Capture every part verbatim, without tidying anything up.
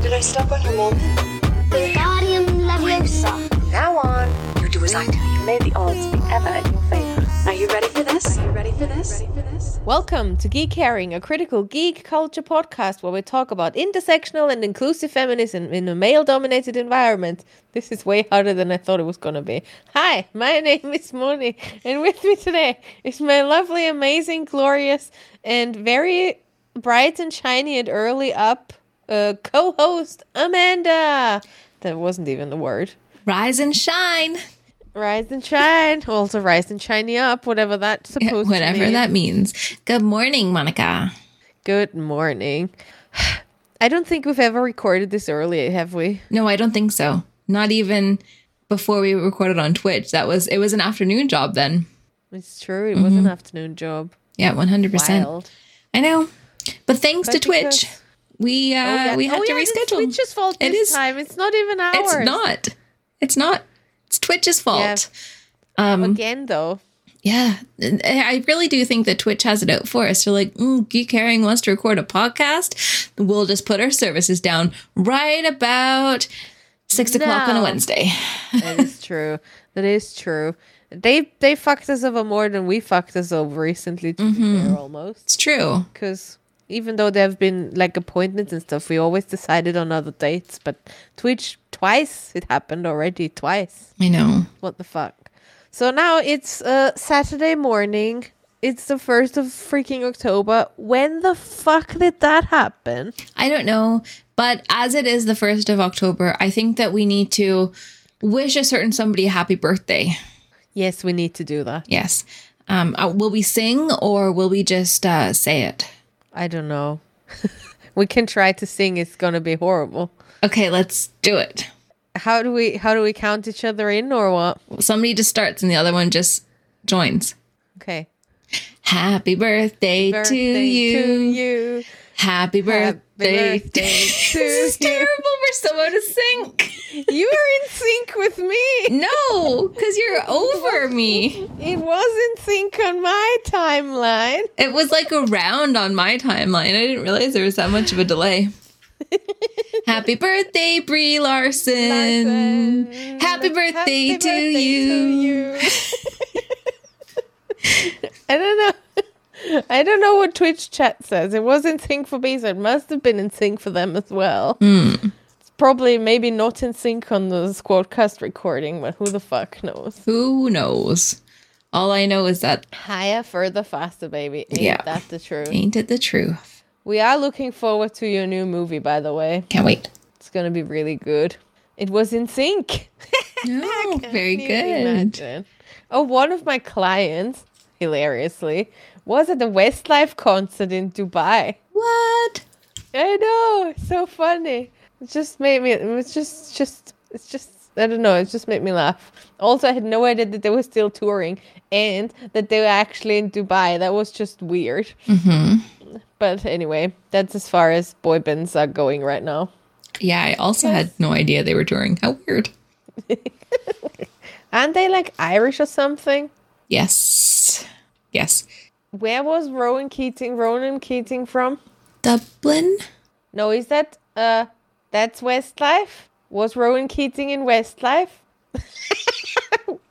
Did I stop on your mom? Wingardium Leviosa. Now on, you do as I do. You may the odds be ever in your favor. Are you ready for this? Are you ready for this? Ready for this? Welcome to Geek Caring, a critical geek culture podcast where we talk about intersectional and inclusive feminism in a male-dominated environment. This is way harder than I thought it was going to be. Hi, my name is Moni, and with me today is my lovely, amazing, glorious, and very bright and shiny and early up Uh, co-host Amanda. That wasn't even the word. Rise and shine. Rise and shine. Also rise and shiny up, whatever that's supposed yeah, whatever to mean. Whatever that means. Good morning, Monica. Good morning. I don't think we've ever recorded this early, have we? No, I don't think so. Not even before we recorded on Twitch. That was it was an afternoon job then. It's true. It mm-hmm. was an afternoon job. Yeah, one hundred percent. Wild. I know. But thanks but to Twitch. We uh, oh, yeah. we had oh, to yeah, reschedule. It's Twitch's fault this it is, time. It's not even ours. It's not. It's not. It's Twitch's fault. Yeah. Um, Again, though. Yeah. I really do think that Twitch has it out for us. They're like, mm, Geek Caring wants to record a podcast. We'll just put our services down right about six no. o'clock on a Wednesday. That is true. That is true. They they fucked us over more than we fucked us over recently. Mm-hmm. Year, almost. It's true. Because even though there have been like appointments and stuff, we always decided on other dates. But Twitch twice, it happened already twice. I know. What the fuck? So now it's uh, Saturday morning. It's the first of freaking October. When the fuck did that happen? I don't know. But as it is the first of October, I think that we need to wish a certain somebody a happy birthday. Yes, we need to do that. Yes. Um, uh, will we sing or will we just uh, say it? I don't know. We can try to sing. It's going to be horrible. Okay, let's do it. How do we How do we count each other in or what? Somebody just starts and the other one just joins. Okay. Happy birthday, Happy birthday to, you. to you. Happy birthday, Happy birthday to you. This is terrible for someone to sync. You were in sync with me. No, because you're over me. It was in sync on my timeline. It was like a round on my timeline. I didn't realize there was that much of a delay. Happy birthday, Brie Larson. Larson. Happy birthday, Happy to, birthday you. to you. I don't know. I don't know what Twitch chat says. It was in sync for me, so it must have been in sync for them as well. Mm. It's probably maybe not in sync on the Squadcast recording, but who the fuck knows? Who knows? All I know is that higher, further, faster, baby. Ain't yeah. that the truth? Ain't it the truth? We are looking forward to your new movie, by the way. Can't wait. It's going to be really good. It was in sync. Oh, very good. Imagine? Oh, one of my clients, hilariously, was at the Westlife concert in Dubai. What? I know, it's so funny. It just made me, it was just, just, it's just, I don't know, it just made me laugh. Also, I had no idea that they were still touring and that they were actually in Dubai. That was just weird. Mm-hmm. But anyway, that's as far as boy bands are going right now. Yeah, I also yes. had no idea they were touring. How weird. Aren't they like Irish or something? Yes. Yes. Where was Rowan Keating, Rowan Keating from? Dublin? No, is that, uh, that's Westlife? Was Rowan Keating in Westlife?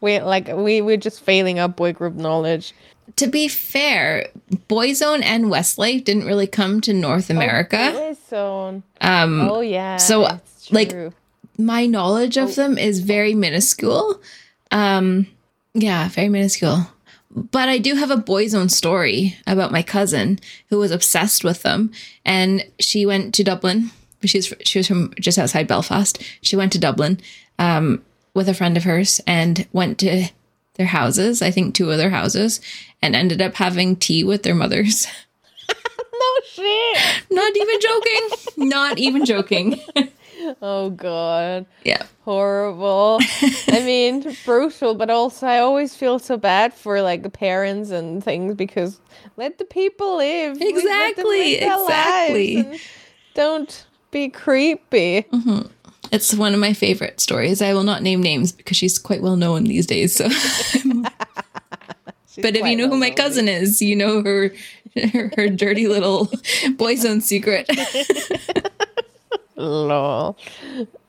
We're like, we, we're just failing our boy group knowledge. To be fair, Boyzone and Westlife didn't really come to North America. Oh, Boyzone. Um, oh yeah. So, that's true. Like, my knowledge of oh. them is very minuscule. Um, yeah, very minuscule. But I do have a Boyzone story about my cousin who was obsessed with them. And she went to Dublin. She was, she was from just outside Belfast. She went to Dublin um, with a friend of hers and went to their houses, I think two of their houses, and ended up having tea with their mothers. no shit. Not even joking. Not even joking. Oh, God. Yeah. Horrible. I mean, brutal, but also I always feel so bad for, like, the parents and things because let the people live. Exactly. Exactly. Don't be creepy. Mm-hmm. It's one of my favorite stories. I will not name names because she's quite well known these days. So, but if you know who my cousin is, you know her, her, her dirty little Boyzone secret. Lol.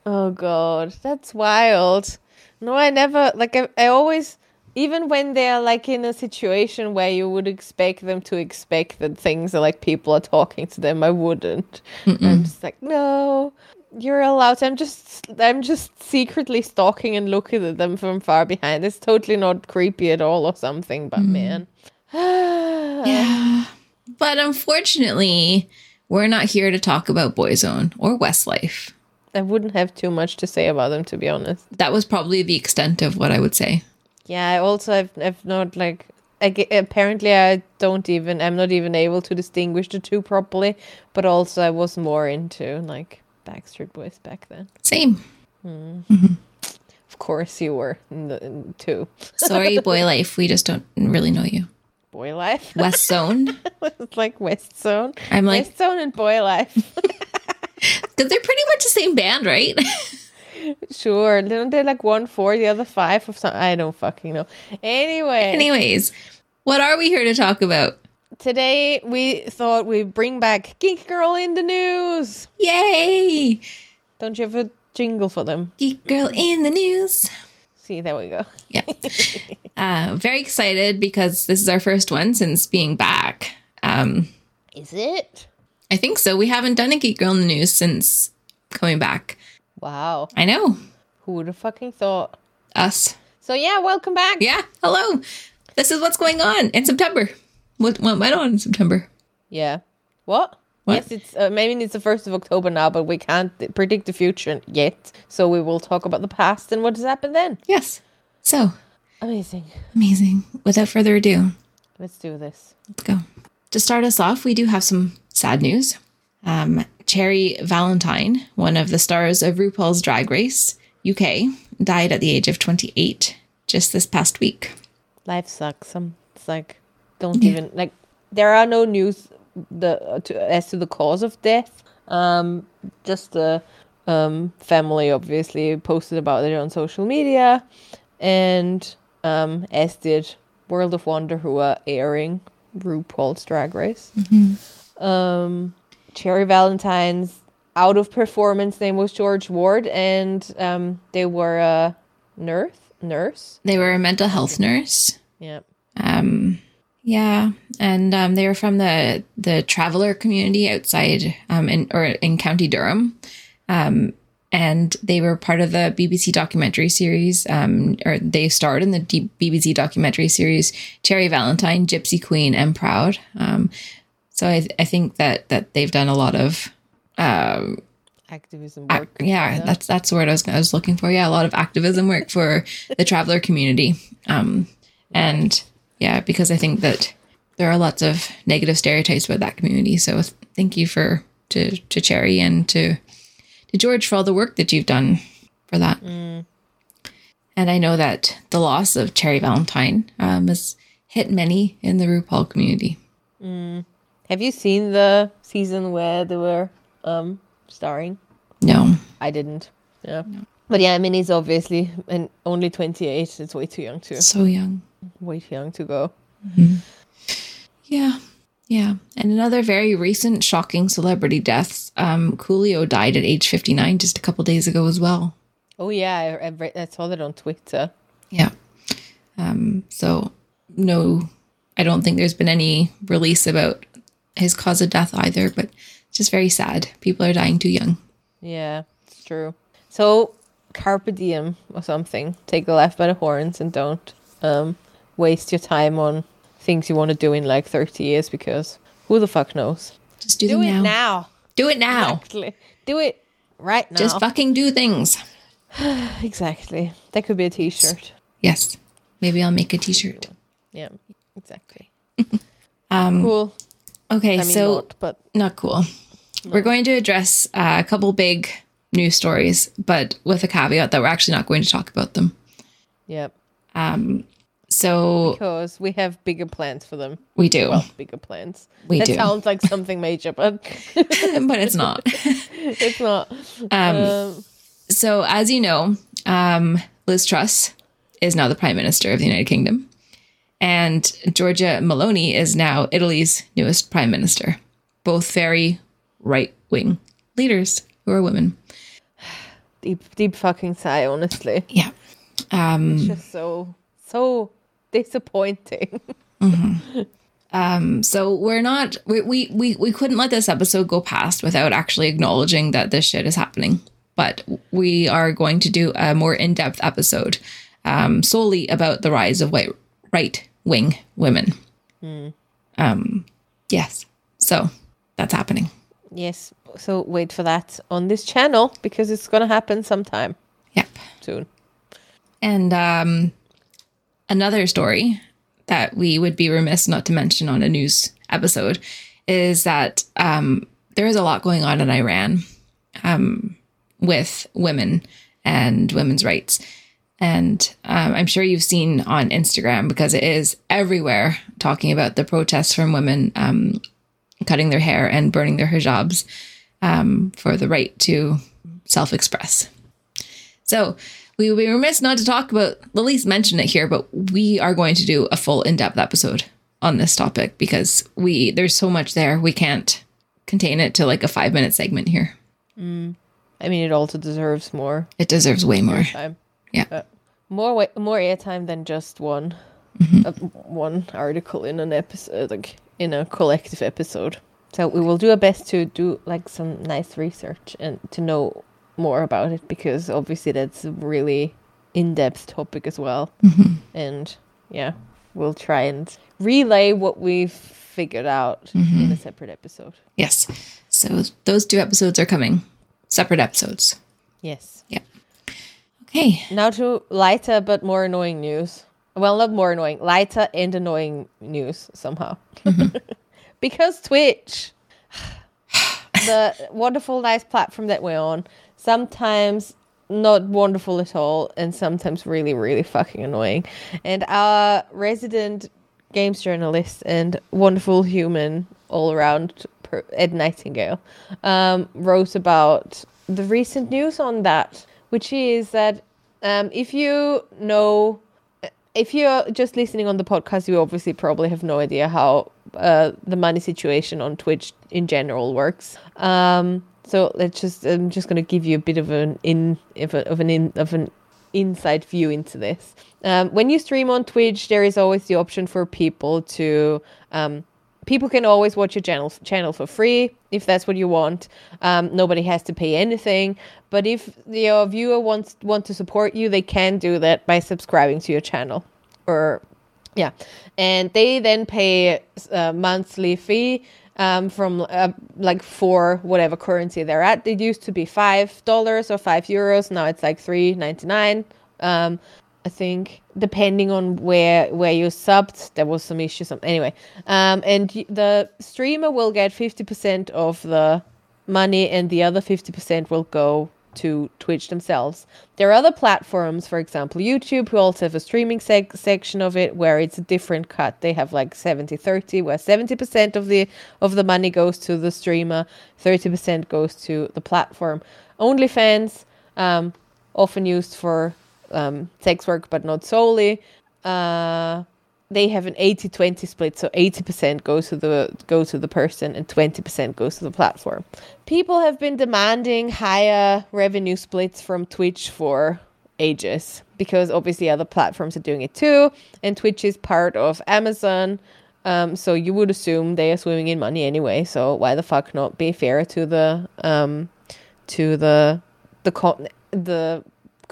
Oh, God. That's wild. No, I never, like, I, I always, even when they're, like, in a situation where you would expect them to expect that things are, like, people are talking to them, I wouldn't. Mm-mm. I'm just like, no, you're allowed to. I'm just, I'm just secretly stalking and looking at them from far behind. It's totally not creepy at all or something, but mm. man. Yeah. But unfortunately, we're not here to talk about Boyzone or Westlife. I wouldn't have too much to say about them, to be honest. That was probably the extent of what I would say. Yeah, I also, I've, I've not, like, I, apparently I don't even, I'm not even able to distinguish the two properly, but also I was more into, like, Backstreet Boys back then. Same. Mm. Mm-hmm. Of course you were, in the, in too. Sorry, Boy Life, we just don't really know you. Boy Life? West Zone? It's like West Zone. I'm like, West Zone and Boy Life. Because they're pretty much the same band, right? Sure. Didn't they like one four, the other five or something? I don't fucking know. Anyway. Anyways, what are we here to talk about? Today we thought we'd bring back Geek Girl in the News. Yay! Don't you have a jingle for them? Geek Girl in the News. See, there we go. Yeah. Uh, very excited because this is our first one since being back. Um, is it? I think so. We haven't done a Geek Girl in the News since coming back. Wow. I know. Who would have fucking thought? Us. So yeah, welcome back. Yeah, hello. This is what's going on in September. What went on in September? Yeah. What? What? Yes, it's uh, maybe it's the first of October now, but we can't predict the future yet. So we will talk about the past and what has happened then. Yes. So amazing, amazing. Without further ado, let's do this. Let's go. To start us off, we do have some sad news. Um, Cherry Valentine, one of the stars of RuPaul's Drag Race U K, died at the age of twenty-eight just this past week. Life sucks. I'm, it's like don't yeah. even like. There are no news. The to, as to the cause of death, um, just the um, family obviously posted about it on social media, and um, as did World of Wonder, who are airing RuPaul's Drag Race. Mm-hmm. Um, Cherry Valentine's out of performance name was George Ward, and um, they were a nurse. Nurse. They were a mental health nurse. Yeah. Um. Yeah, and um, they were from the, the traveler community outside um, in or in County Durham, um, and they were part of the B B C documentary series, um, or they starred in the D- BBC documentary series Cherry Valentine, Gypsy Queen, and Proud. Um, so I th- I think that, that they've done a lot of um, activism work. Ac- yeah, them. that's that's the word I was I was looking for. Yeah, a lot of activism work for the traveler community, um, and. Yeah, because I think that there are lots of negative stereotypes about that community. So th- thank you for to, to Cherry and to to George for all the work that you've done for that. Mm. And I know that the loss of Cherry Valentine um, has hit many in the RuPaul community. Mm. Have you seen the season where they were um, starring? No, I didn't. Yeah, no. But yeah, I mean, he's obviously and only twenty-eight. It's way too young too. So young. Way too young to go. Mm-hmm. Yeah. Yeah. And another very recent shocking celebrity deaths. Um, Coolio died at age fifty-nine just a couple days ago as well. Oh, yeah. I, I, I saw that on Twitter. Yeah. Um, so, no, I don't think there's been any release about his cause of death either, but it's just very sad. People are dying too young. Yeah, it's true. So, carpe diem or something. Take the life by the horns and don't. Um, waste your time on things you want to do in like thirty years because who the fuck knows? Just do, do them it now. now. Do it now. Exactly. Do it right now. Just fucking do things. Exactly. That could be a t-shirt. Yes. Maybe I'll make a t-shirt. Yeah, exactly. um, cool. Okay, I mean, so not, but not cool. No. We're going to address uh, a couple big news stories, but with a caveat that we're actually not going to talk about them. Yep. Um. So because we have bigger plans for them. We do. Well, bigger plans. We that do. That sounds like something major, but but it's not. It's not. Um, um. So as you know, um, Liz Truss is now the Prime Minister of the United Kingdom. And Giorgia Meloni is now Italy's newest prime minister. Both very right-wing leaders who are women. Deep, deep fucking sigh, honestly. Yeah. Um, it's just so, so disappointing. Mm-hmm. Um, so we're not, we, we, we, we couldn't let this episode go past without actually acknowledging that this shit is happening. But we are going to do a more in-depth episode um, solely about the rise of white right wing women. Mm. Um, yes. So that's happening. Yes. So wait for that on this channel because it's going to happen sometime. Yep. Soon. And um, another story that we would be remiss not to mention on a news episode is that um, there is a lot going on in Iran um, with women and women's rights. And um, I'm sure you've seen on Instagram, because it is everywhere, talking about the protests from women um, cutting their hair and burning their hijabs um, for the right to self-express. So we would be remiss not to talk about, at least mention it here, but we are going to do a full in-depth episode on this topic because we there's so much there. We can't contain it to like a five minute segment here. Mm. I mean, it also deserves more. It deserves way more. Time. Yeah, uh, more way, more airtime than just one, mm-hmm. uh, one article in an episode, like in a collective episode. So we will do our best to do like some nice research and to know more about it, because obviously that's a really in-depth topic as well. Mm-hmm. And yeah, we'll try and relay what we've figured out mm-hmm. in a separate episode. Yes. So those two episodes are coming, separate episodes. Yes. Yeah. Hey. Now to lighter but more annoying news. Well, not more annoying, lighter and annoying news somehow. Mm-hmm. Because Twitch, the wonderful, nice platform that we're on, sometimes not wonderful at all and sometimes really, really fucking annoying. And our resident games journalist and wonderful human all around, Ed Nightingale, um, wrote about the recent news on that. Which is that um, if you know, if you're just listening on the podcast, you obviously probably have no idea how uh, the money situation on Twitch in general works. Um, so let's just, I'm just going to give you a bit of an in of, a, of an in, of an inside view into this. Um, when you stream on Twitch, there is always the option for people to. Um, People can always watch your channel channel for free if that's what you want. Um, nobody has to pay anything. But if your viewer wants want to support you, they can do that by subscribing to your channel, or yeah, and they then pay a monthly fee um, from uh, like for whatever currency they're at. It used to be five dollars or five euros. Now it's like three ninety nine. Um, I think, depending on where where you subbed, there was some issues. Some, anyway, um, and the streamer will get fifty percent of the money and the other fifty percent will go to Twitch themselves. There are other platforms, for example, YouTube, who also have a streaming sec- section of it where it's a different cut. They have like seventy thirty, where seventy percent of the of the money goes to the streamer, thirty percent goes to the platform. OnlyFans, um, often used for... Um, sex work, but not solely. Uh, they have an eighty twenty split, so eighty percent goes to the go to the person and twenty percent goes to the platform. People have been demanding higher revenue splits from Twitch for ages, because obviously other platforms are doing it too, and Twitch is part of Amazon, um, so you would assume they are swimming in money anyway, so why the fuck not be fair to the um, to the the con- the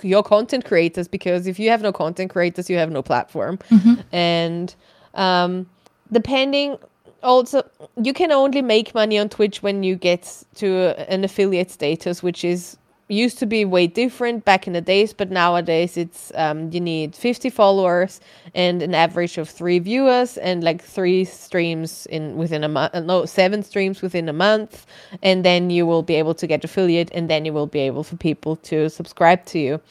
your content creators, because if you have no content creators, you have no platform. Mm-hmm. And um, depending also, you can only make money on Twitch when you get to an affiliate status, which is used to be way different back in the days, but nowadays it's um, you need fifty followers and an average of three viewers and like three streams in within a month, no, seven streams within a month, and then you will be able to get affiliate, and then you will be able for people to subscribe to you.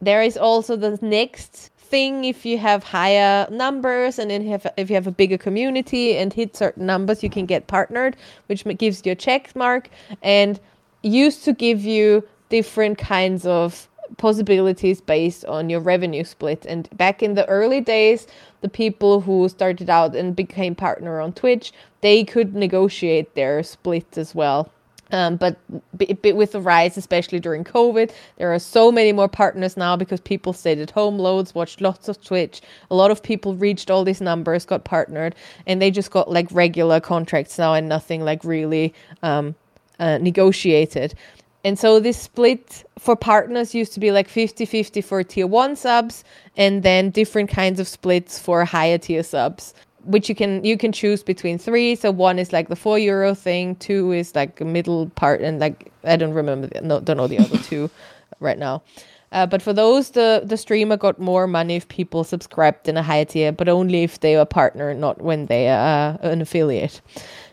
There is also the next thing, if you have higher numbers and then have, if you have a bigger community and hit certain numbers, you can get partnered, which gives you a check mark and used to give you different kinds of possibilities based on your revenue split. And back in the early days, the people who started out and became partner on Twitch, they could negotiate their split as well. Um, but b- b- with the rise, especially during COVID, there are so many more partners now because people stayed at home loads, watched lots of Twitch. A lot of people reached all these numbers, got partnered, and they just got like regular contracts now and nothing like really um, uh, negotiated. And so this split for partners used to be like fifty-fifty for tier one subs and then different kinds of splits for higher tier subs, which you can you can choose between three. So one is like the four euro thing, two is like a middle part, and like I don't remember the, no don't know the other two right now. Uh, but for those, the the streamer got more money if people subscribed in a higher tier, but only if they are a partner, not when they are an affiliate.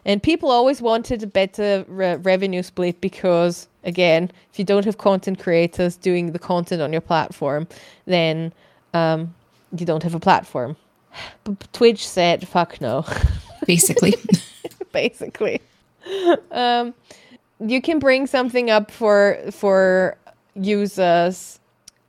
And people always wanted a better re- revenue split because, again, if you don't have content creators doing the content on your platform, then um, you don't have a platform. But Twitch said, fuck no. Basically. Basically. Um, you can bring something up for for users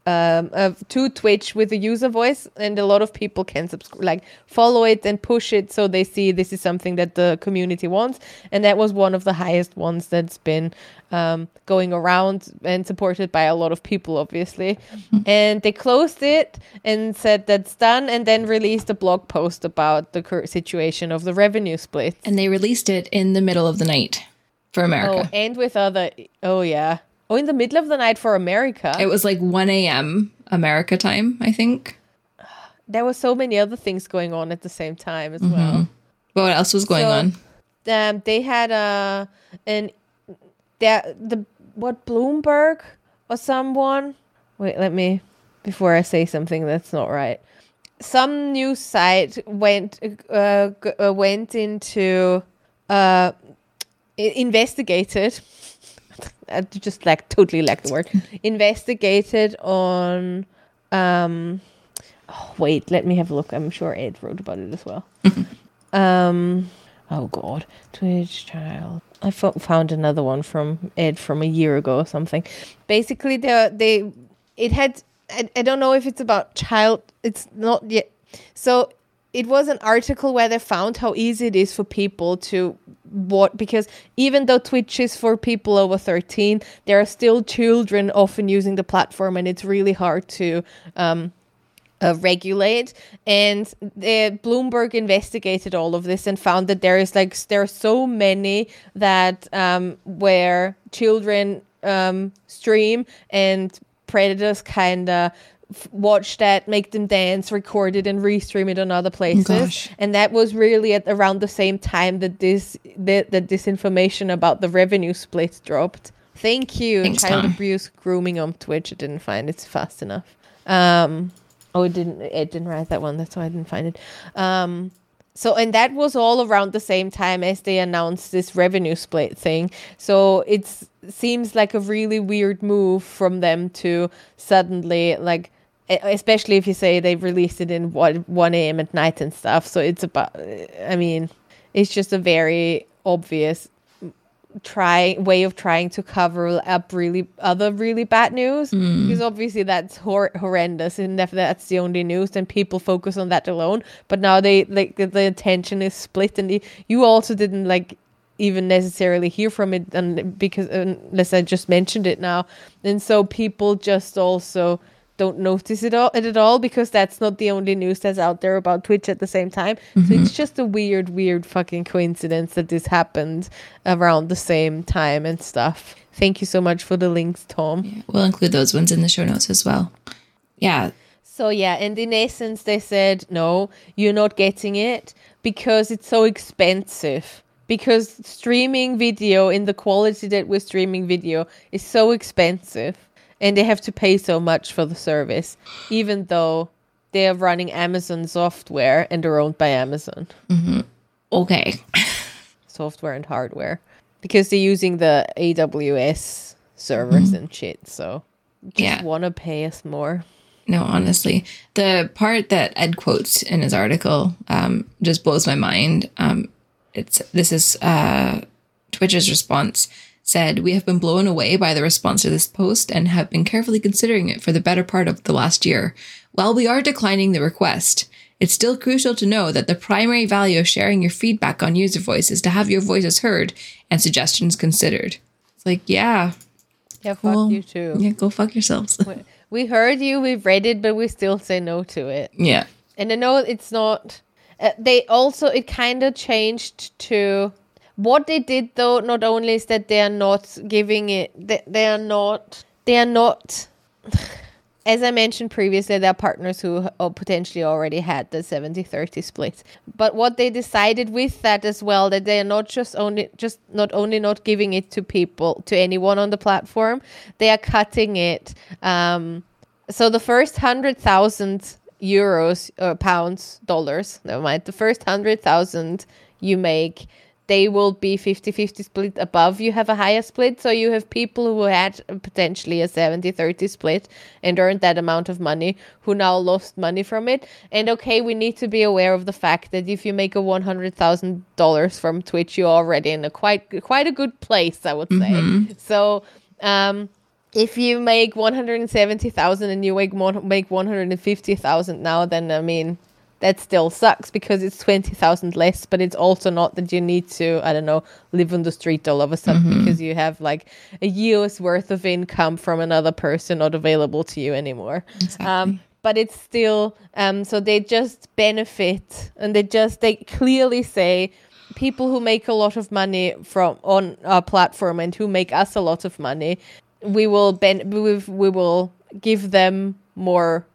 um, uh, to Twitch with a user voice, and a lot of people can subscribe, like follow it and push it so they see this is something that the community wants. And that was one of the highest ones that's been um, going around and supported by a lot of people, obviously. Mm-hmm. And they closed it and said that's done, and then released a blog post about the current situation of the revenue split. And they released it in the middle of the night for America. Oh, and with other... Oh, yeah. Oh, in the middle of the night for America. It was like one a.m. America time, I think. There were so many other things going on at the same time as mm-hmm. well. But what else was going so, on? Um, they had a an the, the what Bloomberg or someone. Wait, let me before I say something that's not right. Some news site went uh, went into uh, investigated. I just like totally lack the word. Investigated on. Um, oh, wait, let me have a look. I'm sure Ed wrote about it as well. um, oh God, Twitch child. I fo- found another one from Ed from a year ago or something. Basically, they they it had. I, I don't know if it's about child. It's not yet. So it was an article where they found how easy it is for people to. What because even though Twitch is for people over thirteen, there are still children often using the platform, and it's really hard to um uh, regulate. And the Bloomberg investigated all of this and found that there is like there are so many that um where children um stream and predators kind of watch that, make them dance, record it, and restream it on other places. Gosh. And that was really at around the same time that this that, that this information about the revenue split dropped. Thank you. Thanks, child Tom. Abuse grooming on Twitch. I didn't find it fast enough. Um, oh, it didn't. It didn't write that one. That's why I didn't find it. Um, so and that was all around the same time as they announced this revenue split thing. So it seems like a really weird move from them to suddenly like. Especially if you say they released it in one a.m. at night and stuff. So it's about, I mean, it's just a very obvious try way of trying to cover up really other really bad news. Mm. Because obviously that's hor- horrendous. And if that's the only news, then people focus on that alone. But now they like the, the attention is split. And you also didn't like even necessarily hear from it and because unless I just mentioned it now. And so people just also... don't notice it all, it at all because that's not the only news that's out there about Twitch at the same time. Mm-hmm. So it's just a weird, weird fucking coincidence that this happened around the same time and stuff. Thank you so much for the links, Tom. Yeah, we'll include those ones in the show notes as well. Yeah. So yeah, and in essence, they said, no, you're not getting it because it's so expensive. because streaming video in the quality that we're streaming video is so expensive, and they have to pay so much for the service, even though they are running Amazon software and are owned by Amazon. Mm-hmm. Okay. Software and hardware. Because they're using the A W S servers mm-hmm. and shit, so just yeah. want to pay us more. No, honestly. The part that Ed quotes in his article um, just blows my mind. Um, it's This is uh, Twitch's response said, "We have been blown away by the response to this post and have been carefully considering it for the better part of the last year. While we are declining the request, it's still crucial to know that the primary value of sharing your feedback on user voice is to have your voices heard and suggestions considered." It's like, yeah. Yeah, cool. Fuck you too. Yeah, go fuck yourselves. We heard you, we've read it, but we still say no to it. Yeah. And I know it's not... Uh, they also, it kind of changed to... What they did, though, not only is that they are not giving it... They, they are not... They are not... As I mentioned previously, there are partners who potentially already had the seventy thirty split. But what they decided with that as well, that they are not just only just not only not giving it to people, to anyone on the platform, they are cutting it. Um, so the first one hundred thousand euros, or pounds, dollars, never mind, the first one hundred thousand you make, they will be fifty-fifty split above. You have a higher split. So you have people who had potentially a seventy thirty split and earned that amount of money who now lost money from it. And okay, we need to be aware of the fact that if you make a one hundred thousand dollars from Twitch, you're already in a quite, quite a good place, I would mm-hmm. say. So um, if you make one hundred seventy thousand and you make one hundred fifty thousand now, then I mean... That still sucks because it's twenty thousand less, but it's also not that you need to, I don't know, live on the street all of a sudden mm-hmm. because you have like a year's worth of income from another person not available to you anymore. Exactly. Um, but it's still, um, so they just benefit and they just, they clearly say people who make a lot of money from on our platform and who make us a lot of money, we will, ben- we, we will give them more.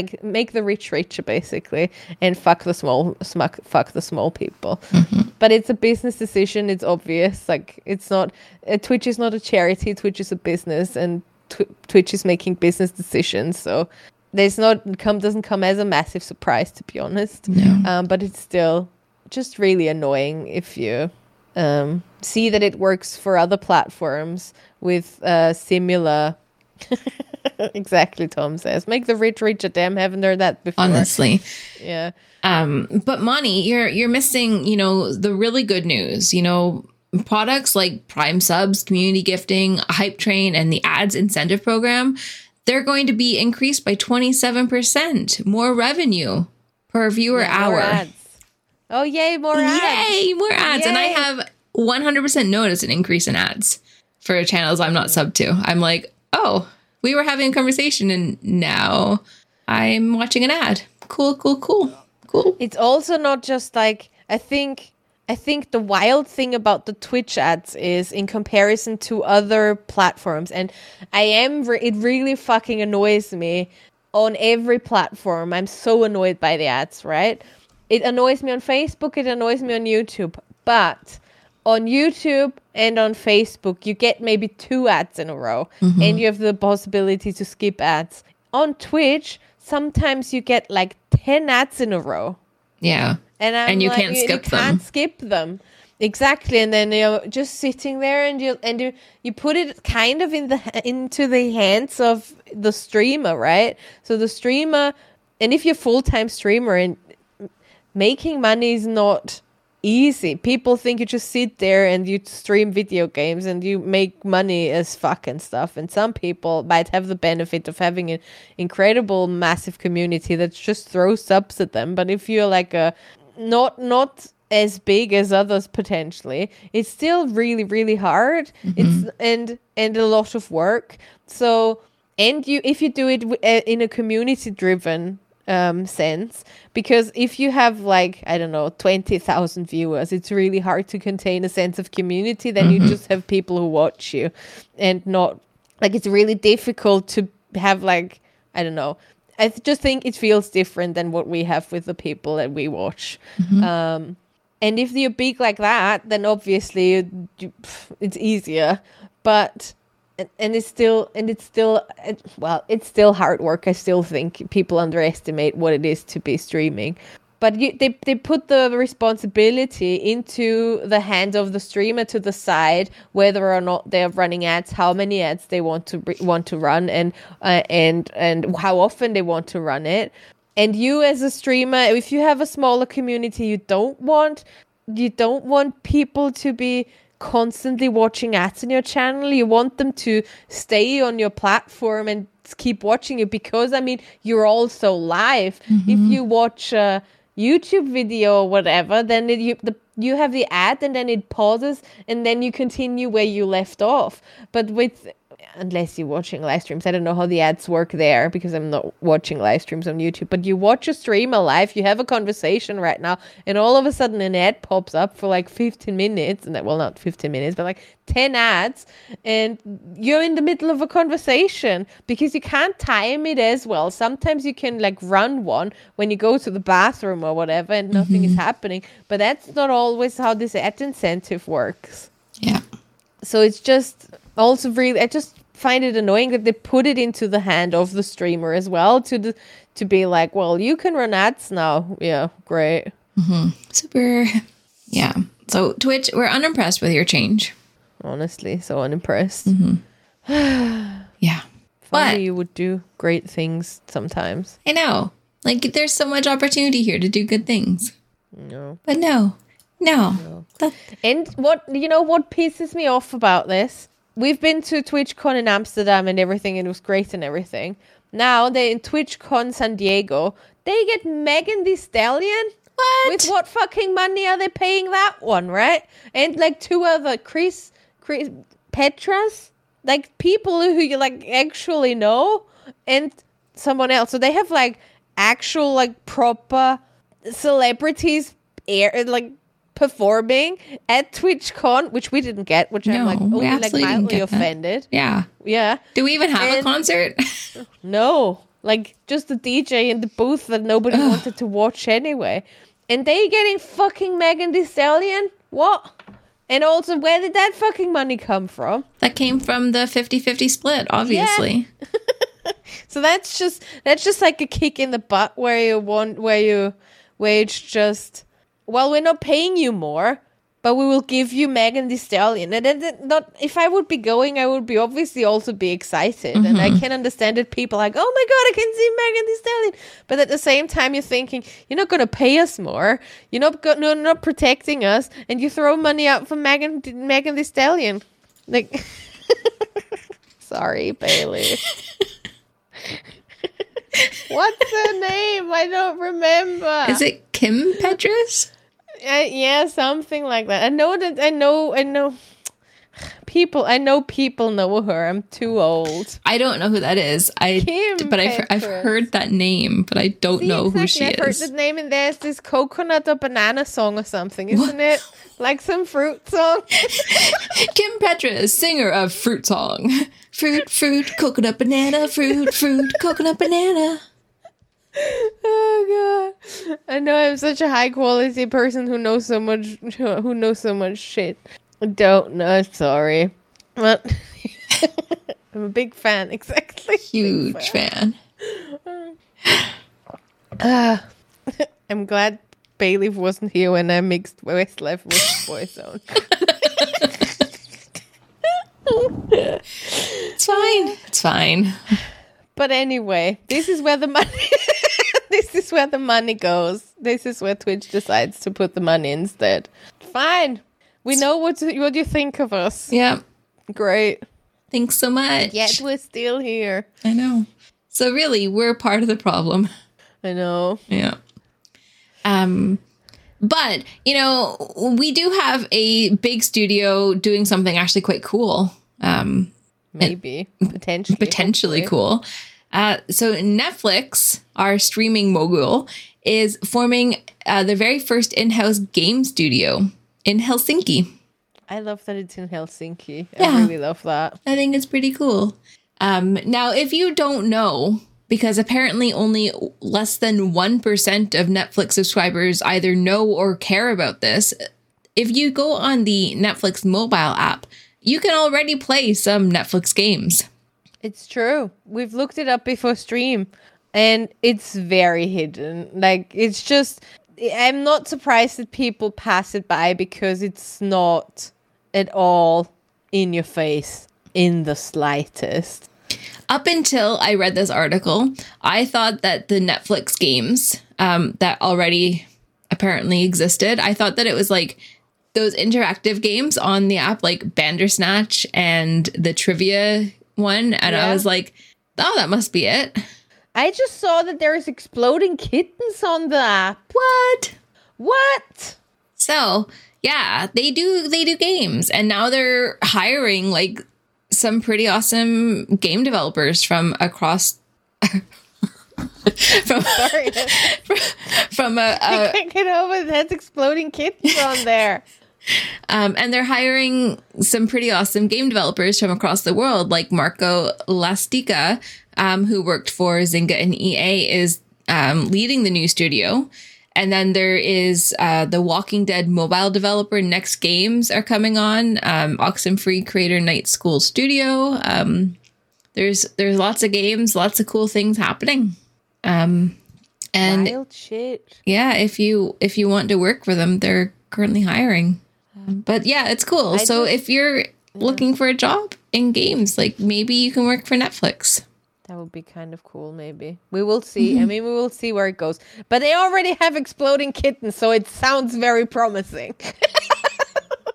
Like, make the rich richer, basically, and fuck the small, smuck, fuck the small people. Mm-hmm. But it's a business decision. It's obvious. Like, it's not... Uh, Twitch is not a charity. Twitch is a business, and tw- Twitch is making business decisions. So, there's not... come doesn't come as a massive surprise, to be honest. Yeah. Um, but it's still just really annoying if you um, see that it works for other platforms with uh, similar... Exactly, Tom says. Make the rich richer. Damn, haven't heard that before. Honestly, yeah. Um, but Moni, you're you're missing, you know, the really good news. You know, products like Prime subs, community gifting, Hype Train, and the ads incentive program, they're going to be increased by twenty-seven percent. More revenue per viewer yeah, hour. Ads. Oh yay, more ads! Yay, more ads! Yay. And I have one hundred percent noticed an increase in ads for channels I'm not sub to. I'm like, oh. We were having a conversation and now I'm watching an ad. Cool, cool, cool, cool. It's also not just like, I think I think the wild thing about the Twitch ads is in comparison to other platforms. And I am, re- it really fucking annoys me on every platform. I'm so annoyed by the ads, right? It annoys me on Facebook. It annoys me on YouTube. But on YouTube and on Facebook, you get maybe two ads in a row mm-hmm. and you have the possibility to skip ads. On Twitch, sometimes you get like ten ads in a row. Yeah. And, I'm and you like, can't you, skip you them. You can't skip them. Exactly. And then you're just sitting there and you and you, you put it kind of in the into the hands of the streamer, right? So the streamer, and if you're a full-time streamer and making money is not... easy. People think you just sit there and you stream video games and you make money as fuck and stuff. And some people might have the benefit of having an incredible, massive community that just throws subs at them. But if you're like a not not as big as others potentially, it's still really, really hard. Mm-hmm. It's and and a lot of work. So and you if you do it w- in a community-driven Um, sense, because if you have like, I don't know, twenty thousand viewers, it's really hard to contain a sense of community. Then mm-hmm. you just have people who watch you and not like, it's really difficult to have like, I don't know. I th- just think it feels different than what we have with the people that we watch. Mm-hmm. Um, And if you're big like that, then obviously it's easier. But and it's still and it's still well, it's still hard work. I still think people underestimate what it is to be streaming. But you, they they put the responsibility into the hands of the streamer to decide whether or not they are running ads, how many ads they want to want to run, and uh, and and how often they want to run it. And you as a streamer, if you have a smaller community, you don't want you don't want people to be constantly watching ads on your channel. You want them to stay on your platform and keep watching it, because I mean, you're also live. Mm-hmm. If you watch a YouTube video or whatever, then it, you the, you have the ad and then it pauses and then you continue where you left off. But with unless you're watching live streams, I don't know how the ads work there because I'm not watching live streams on YouTube, but you watch a streamer live, you have a conversation right now, and all of a sudden an ad pops up for like fifteen minutes, and that, well, not fifteen minutes, but like ten ads, and you're in the middle of a conversation because you can't time it as well. Sometimes you can like run one when you go to the bathroom or whatever and nothing mm-hmm. is happening, but that's not always how this ad incentive works. Yeah. So it's just... Also, really, I just find it annoying that they put it into the hand of the streamer as well to the, to be like, well, you can run ads now. Yeah, great. Mm-hmm. Super. Yeah. So, Twitch, we're unimpressed with your change. Honestly, so unimpressed. Mm-hmm. Yeah. But you would do great things sometimes. I know. Like, there's so much opportunity here to do good things. No. But no. No. no. And what, you know, what pisses me off about this? We've been to TwitchCon in Amsterdam and everything, and it was great and everything. Now they're in TwitchCon San Diego. They get Megan Thee Stallion? What? With what fucking money are they paying that one, right? And like two other, Chris, Chris Petras? Like people who you like actually know, and someone else. So they have like actual like proper celebrities air, like performing at TwitchCon, which we didn't get, which no, I'm like only like mildly offended. That. Yeah. Yeah. Do we even have and a concert? No. Like just the D J in the booth that nobody Ugh. wanted to watch anyway. And they getting fucking Megan Thee Stallion? What? And also, where did that fucking money come from? That came from the fifty-fifty split, obviously. Yeah. So that's just that's just like a kick in the butt where you want where you where it's just well, we're not paying you more, but we will give you Megan Thee Stallion. And then, not if I would be going, I would be obviously also be excited. Mm-hmm. And I can understand that people are like, oh my God, I can see Megan Thee Stallion. But at the same time, you're thinking, you're not going to pay us more. You're not go- no, not protecting us. And you throw money out for Megan, Megan Thee Stallion. Like, sorry, Bailey. What's her name? I don't remember. Is it Kim Petras? Uh, yeah, something like that. I know that I know I know people I know people know her. I'm too old. I don't know who that is. I Kim but I've, I've heard that name, but I don't See, know exactly. who she I've is. I've heard the name, and there's this coconut or banana song or something, isn't what? It? Like some fruit song. Kim Petras, singer of fruit song. Fruit, fruit, coconut, banana, fruit, fruit, coconut, banana. Oh God! I know I'm such a high quality person who knows so much. Who knows so much shit. I don't know. Sorry, but I'm a big fan. Exactly, huge fan. fan. uh, I'm glad Bailey wasn't here when I mixed Westlife with Boyzone. It's fine. It's fine. But anyway, this is where the money. This is where the money goes. This is where Twitch decides to put the money instead. Fine. We know what to, what you think of us. Yeah. Great. Thanks so much. Yet we're still here. I know. So really, we're part of the problem. I know. Yeah. Um, but, you know, we do have a big studio doing something actually quite cool. Um, Maybe. Potentially. Potentially cool. Uh, so Netflix, our streaming mogul, is forming uh, their very first in-house game studio in Helsinki. I love that it's in Helsinki. Yeah. I really love that. I think it's pretty cool. Um, now, if you don't know because apparently only less than one percent of Netflix subscribers either know or care about this. If you go on the Netflix mobile app, you can already play some Netflix games. It's true. We've looked it up before stream, and it's very hidden. Like, it's just, I'm not surprised that people pass it by because it's not at all in your face in the slightest. Up until I read this article, I thought that the Netflix games um, that already apparently existed, I thought that it was like those interactive games on the app, like Bandersnatch and the trivia one. And yeah. I was like, oh, that must be it. I just saw that there is Exploding Kittens on the app. What? What? So, yeah, they do they do games, and now they're hiring like some pretty awesome game developers from across from Sorry. from, from a, a I can't get over that's Exploding Kittens on there. Um, and they're hiring some pretty awesome game developers from across the world, like Marco Lastica, um, who worked for Zynga and E A, is um, leading the new studio. And then there is uh, the Walking Dead mobile developer Next Games are coming on. Um, Oxenfree creator Night School Studio. Um, there's there's lots of games, lots of cool things happening. Um, and wild shit. Yeah, if you if you want to work for them, they're currently hiring. But yeah, it's cool. I so just, if you're yeah. looking for a job in games, like maybe you can work for Netflix. That would be kind of cool, maybe. We will see. Mm-hmm. I mean, we will see where it goes. But they already have Exploding Kittens, so it sounds very promising.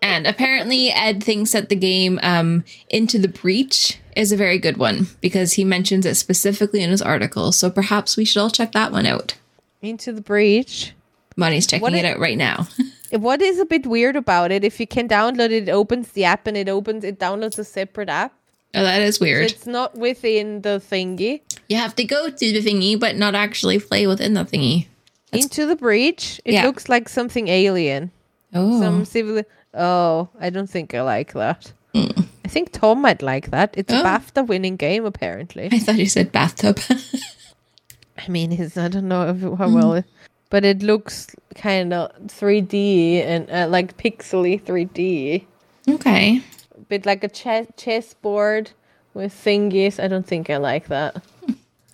And apparently Ed thinks that the game um, Into the Breach is a very good one because he mentions it specifically in his article. So perhaps we should all check that one out. Into the Breach. Money's checking what it is- out right now. What is a bit weird about it, if you can download it, it opens the app and it opens, it downloads a separate app. Oh, that is weird. So it's not within the thingy. You have to go to the thingy, but not actually play within the thingy. That's... Into the Breach. It yeah. looks like something alien. Oh. Some civil. Oh, I don't think I like that. Mm. I think Tom might like that. It's oh. a BAFTA winning game, apparently. I thought you said bathtub. I mean, it's, I don't know how well mm. it... But it looks kind of three D and uh, like pixely three D. Okay. A bit like a chess chessboard with thingies. I don't think I like that.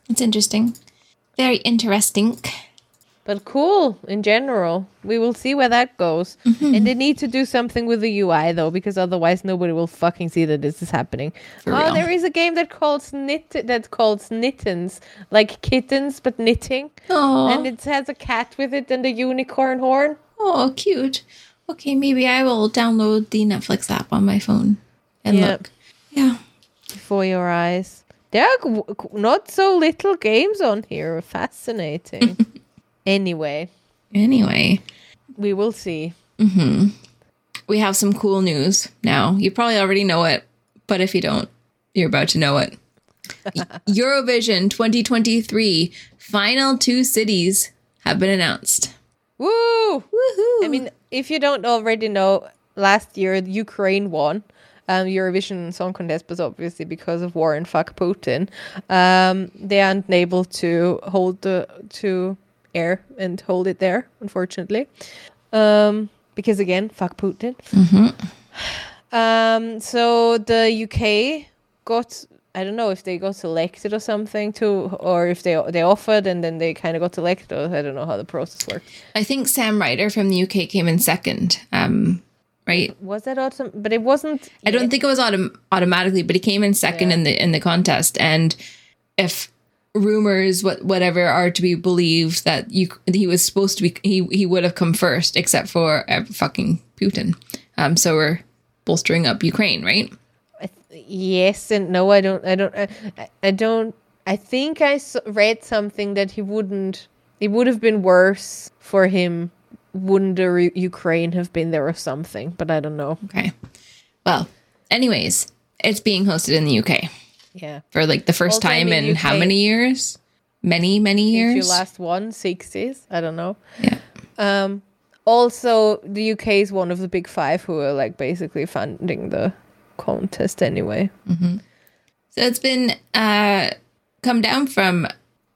It's interesting. Very interesting. But cool in general. We will see where that goes. Mm-hmm. And they need to do something with the U I though, because otherwise nobody will fucking see that this is happening. For oh, real. There is a game that calls knit that calls knittens, like kittens but knitting. Aww. And it has a cat with it and a unicorn horn. Oh, cute. Okay, maybe I will download the Netflix app on my phone and yep. look. Yeah. Before your eyes. There are not so little games on here. Fascinating. Anyway. Anyway. We will see. Mm-hmm. We have some cool news now. You probably already know it, but if you don't, you're about to know it. Eurovision twenty twenty-three final two cities have been announced. Woo! Woohoo! I mean, if you don't already know, last year Ukraine won um, Eurovision Song Contest, but obviously because of war and fuck Putin, um, they aren't able to hold the... to air and hold it there, unfortunately, um because again fuck Putin. Mm-hmm. um so the U K got, I don't know if they got selected or something to, or if they they offered and then they kind of got selected, or I don't know how the process worked. I think Sam Ryder from the U K came in second, um right? Was that autumn? But it wasn't, I don't yet. think it was autom- automatically, but he came in second yeah. in the in the contest. And if rumors, what whatever, are to be believed, that you he was supposed to be he he would have come first, except for uh, fucking Putin. Um, so we're bolstering up Ukraine, right? Yes and no. I don't. I don't. I, I don't. I think I read something that he wouldn't. It would have been worse for him. Wouldn't the re- Ukraine have been there or something? But I don't know. Okay. Well, anyways, it's being hosted in the U K. Yeah. For like the first also time in, in how many years? Many, many years? Since you last won, sixties. I don't know. Yeah. Um, also, the U K is one of the big five who are like basically funding the contest anyway. Mm-hmm. So it's been uh, come down from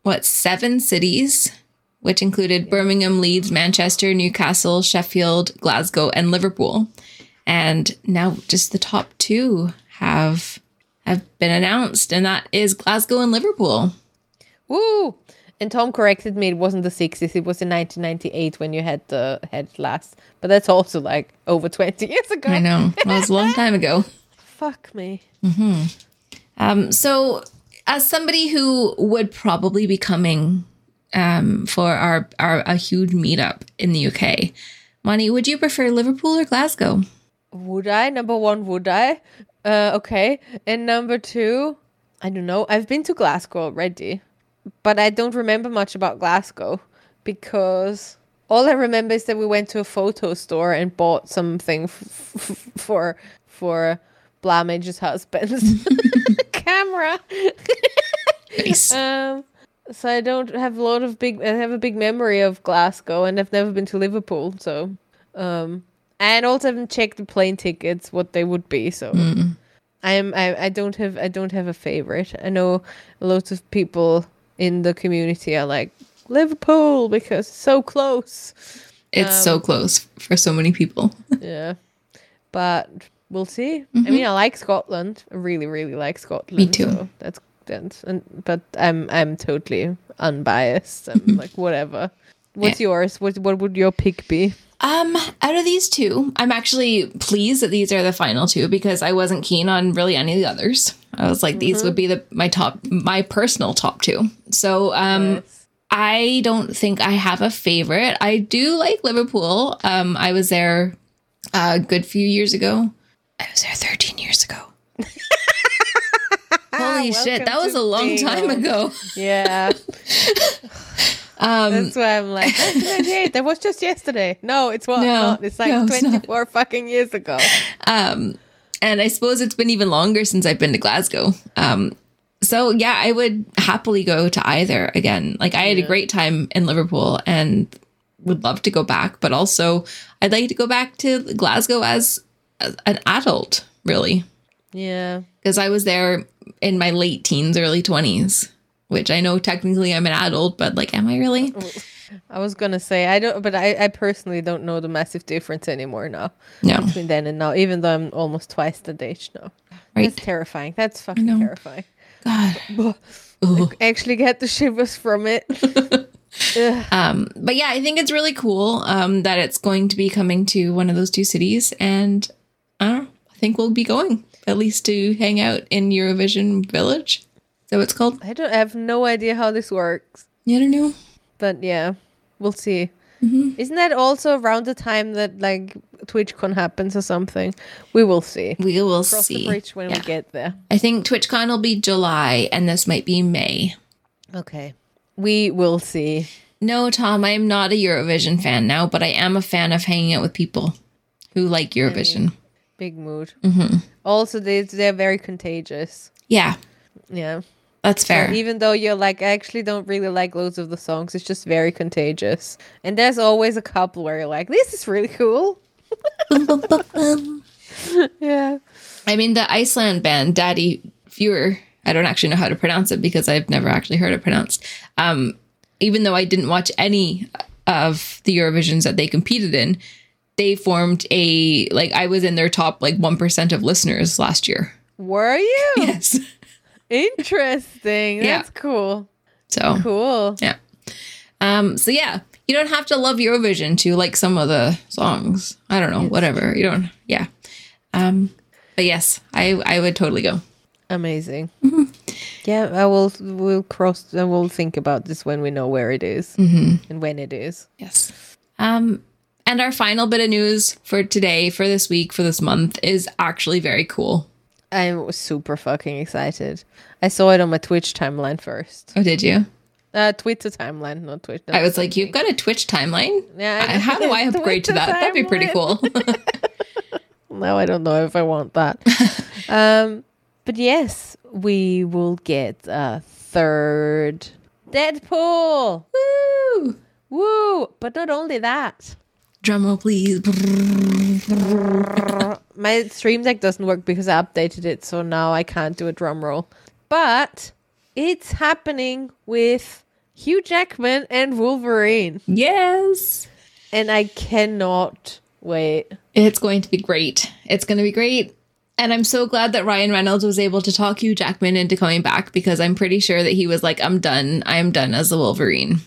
what, seven cities, which included Birmingham, Leeds, Manchester, Newcastle, Sheffield, Glasgow, and Liverpool. And now just the top two have have been announced, and that is Glasgow and Liverpool. Woo! And Tom corrected me, it wasn't the sixties, it was in nineteen ninety-eight when you had the uh, had last. But that's also like over twenty years ago. I know. Well, it was a long time ago. Fuck me. Mm-hmm. Um, so as somebody who would probably be coming um, for our, our a huge meetup in the U K, Moni, would you prefer Liverpool or Glasgow? Would I? Number one, would I? Uh, okay. And number two, I don't know. I've been to Glasgow already, but I don't remember much about Glasgow because all I remember is that we went to a photo store and bought something f- f- for for Blamage's husband's camera. Nice. Um, so I don't have a lot of big. I have a big memory of Glasgow, and I've never been to Liverpool. So, um, and also haven't checked the plane tickets what they would be. So. Mm. I'm, I I don't have I don't have a favorite. I know lots of people in the community are like Liverpool because it's so close. It's um, so close for so many people. Yeah, but we'll see. Mm-hmm. I mean, I like Scotland. I really, really like Scotland. Me too. So that's that's. And, but I'm I'm totally unbiased. I'm like whatever. What's yeah. yours? What what would your pick be? Um, out of these two, I'm actually pleased that these are the final two because I wasn't keen on really any of the others. I was like, mm-hmm. these would be the my top, my personal top two. So, um, yes. I don't think I have a favorite. I do like Liverpool. Um, I was there a good few years ago. I was there thirteen years ago. Holy Welcome shit, that was a long Bingham. time ago. Yeah. Um, That's why I'm like, nineteen ninety-eight, that was just yesterday. No, it's what, no, not. It's like no, twenty-four it's fucking years ago. Um, and I suppose it's been even longer since I've been to Glasgow. Um, so yeah, I would happily go to either again. Like I had yeah. a great time in Liverpool and would love to go back, but also I'd like to go back to Glasgow as, as an adult, really. Yeah. Because I was there in my late teens, early twenties. Which I know technically I'm an adult, but like, am I really? I was going to say, I don't, but I, I personally don't know the massive difference anymore now. No. Between then and now, even though I'm almost twice that age now. Right. That's terrifying. That's fucking terrifying. God. I actually get the shivers from it. um, But yeah, I think it's really cool um, that it's going to be coming to one of those two cities. And I don't know, I think we'll be going at least to hang out in Eurovision Village. Is that what it's called? I don't I have no idea how this works. Yeah, I don't know. But yeah, we'll see. Mm-hmm. Isn't that also around the time that like TwitchCon happens or something? We will see. We will Cross see. Cross the bridge when yeah. we get there. I think TwitchCon will be July and this might be May. Okay. We will see. No, Tom, I am not a Eurovision fan now, but I am a fan of hanging out with people who like Eurovision. I mean, big mood. Mm-hmm. Also, they, they're very contagious. Yeah. Yeah. That's fair. And even though you're like, I actually don't really like loads of the songs. It's just very contagious. And there's always a couple where you're like, this is really cool. Yeah. I mean, the Iceland band, Daddy Fjör, I don't actually know how to pronounce it because I've never actually heard it pronounced. Um, even though I didn't watch any of the Eurovisions that they competed in, they formed a, like, I was in their top, like, one percent of listeners last year. Were you? Yes. Interesting. Yeah. That's cool. So cool. Yeah. Um, so yeah, you don't have to love Eurovision to like some of the songs. I don't know, yes. whatever. You don't yeah. Um but yes, I I would totally go. Amazing. Mm-hmm. Yeah, I will we'll cross and we'll think about this when we know where it is mm-hmm. and when it is. Yes. Um and our final bit of news for today, for this week, for this month is actually very cool. I'm super fucking excited. I saw it on my Twitch timeline first. Oh, did you? Uh, Twitter timeline, not Twitch. I was like, you've got a Twitch timeline? Yeah. I, how do I upgrade Twitter to that? Timeline. That'd be pretty cool. No, I don't know if I want that. um, but yes, we will get a third Deadpool. Woo! Woo! But not only that. Drumroll, please. My stream deck doesn't work because I updated it, so now I can't do a drum roll. But it's happening with Hugh Jackman and Wolverine. Yes. And I cannot wait. It's going to be great. It's going to be great. And I'm so glad that Ryan Reynolds was able to talk Hugh Jackman into coming back, because I'm pretty sure that he was like, I'm done. I'm done as the Wolverine.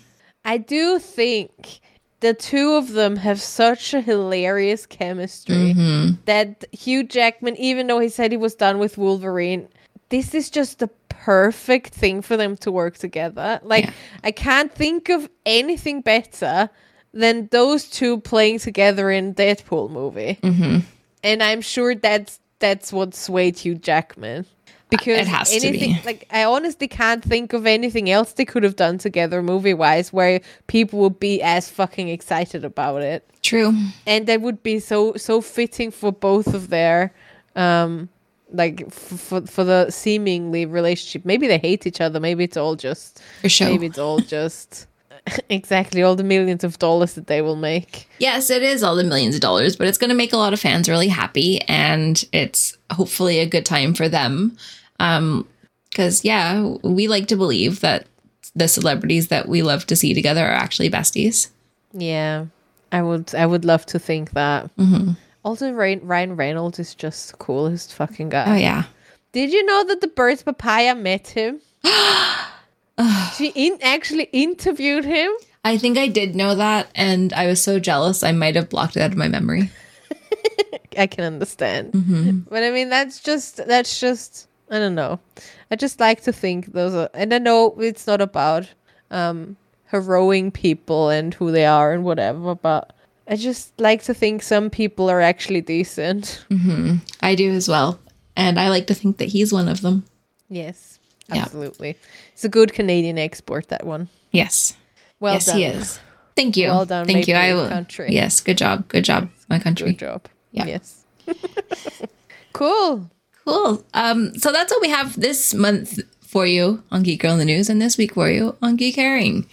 I do think the two of them have such a hilarious chemistry mm-hmm. that Hugh Jackman, even though he said he was done with Wolverine, this is just the perfect thing for them to work together. Like, yeah. I can't think of anything better than those two playing together in Deadpool movie. Mm-hmm. And I'm sure that's that's what swayed Hugh Jackman. Because it has anything, to be. Like, I honestly can't think of anything else they could have done together movie-wise where people would be as fucking excited about it. True. And that would be so so fitting for both of their, um, like, f- for for the seemingly relationship. Maybe they hate each other. Maybe it's all just... For sure. Maybe it's all just... Exactly, all the millions of dollars that they will make. Yes, it is all the millions of dollars, but it's going to make a lot of fans really happy, and it's hopefully a good time for them. Um, because, yeah, we like to believe that the celebrities that we love to see together are actually besties. Yeah, I would I would love to think that. Mm-hmm. Also, Ryan Reynolds is just the coolest fucking guy. Oh, yeah. Did you know that the bird's papaya met him? She in- actually interviewed him. I think I did know that, and I was so jealous I might have blocked it out of my memory. I can understand. Mm-hmm. But I mean, that's just, that's just, I don't know. I just like to think those are, and I know it's not about um, heroing people and who they are and whatever, but I just like to think some people are actually decent. Mm-hmm. I do as well. And I like to think that he's one of them. Yes. Absolutely. Yeah. It's a good Canadian export, that one. Yes. Well yes, done. Yes, he is. Thank you. Well done. Thank you. I will. Country. Yes. Good job. Good job. Yes. My country. Good job. Yeah. Yes. Cool. Cool. Um, so that's what we have this month for you on Geek Girl in the News, and this week for you on Geek Caring.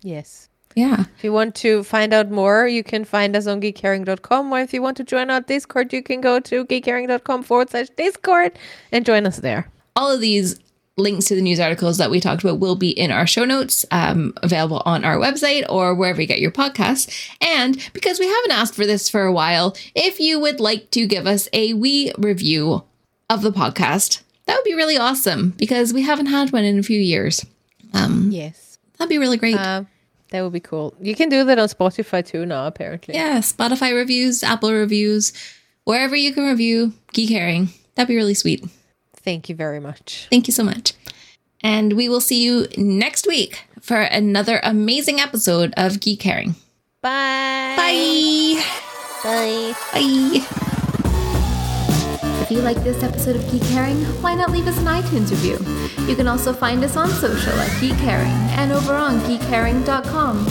Yes. Yeah. If you want to find out more, you can find us on geek caring dot com, or if you want to join our Discord, you can go to geekcaring.com forward slash Discord and join us there. All of these links to the news articles that we talked about will be in our show notes, um, available on our website or wherever you get your podcasts. And because we haven't asked for this for a while, if you would like to give us a wee review of the podcast, that would be really awesome, because we haven't had one in a few years. Um, yes. That'd be really great. Uh, that would be cool. You can do that on Spotify too now, apparently. Yeah, Spotify reviews, Apple reviews, wherever you can review Geek Herring. That'd be really sweet. Thank you very much. Thank you so much. And we will see you next week for another amazing episode of Geek Caring. Bye. Bye. Bye. Bye. If you like this episode of Geek Caring, why not leave us an iTunes review? You can also find us on social at Geek Caring and over on geek caring dot com.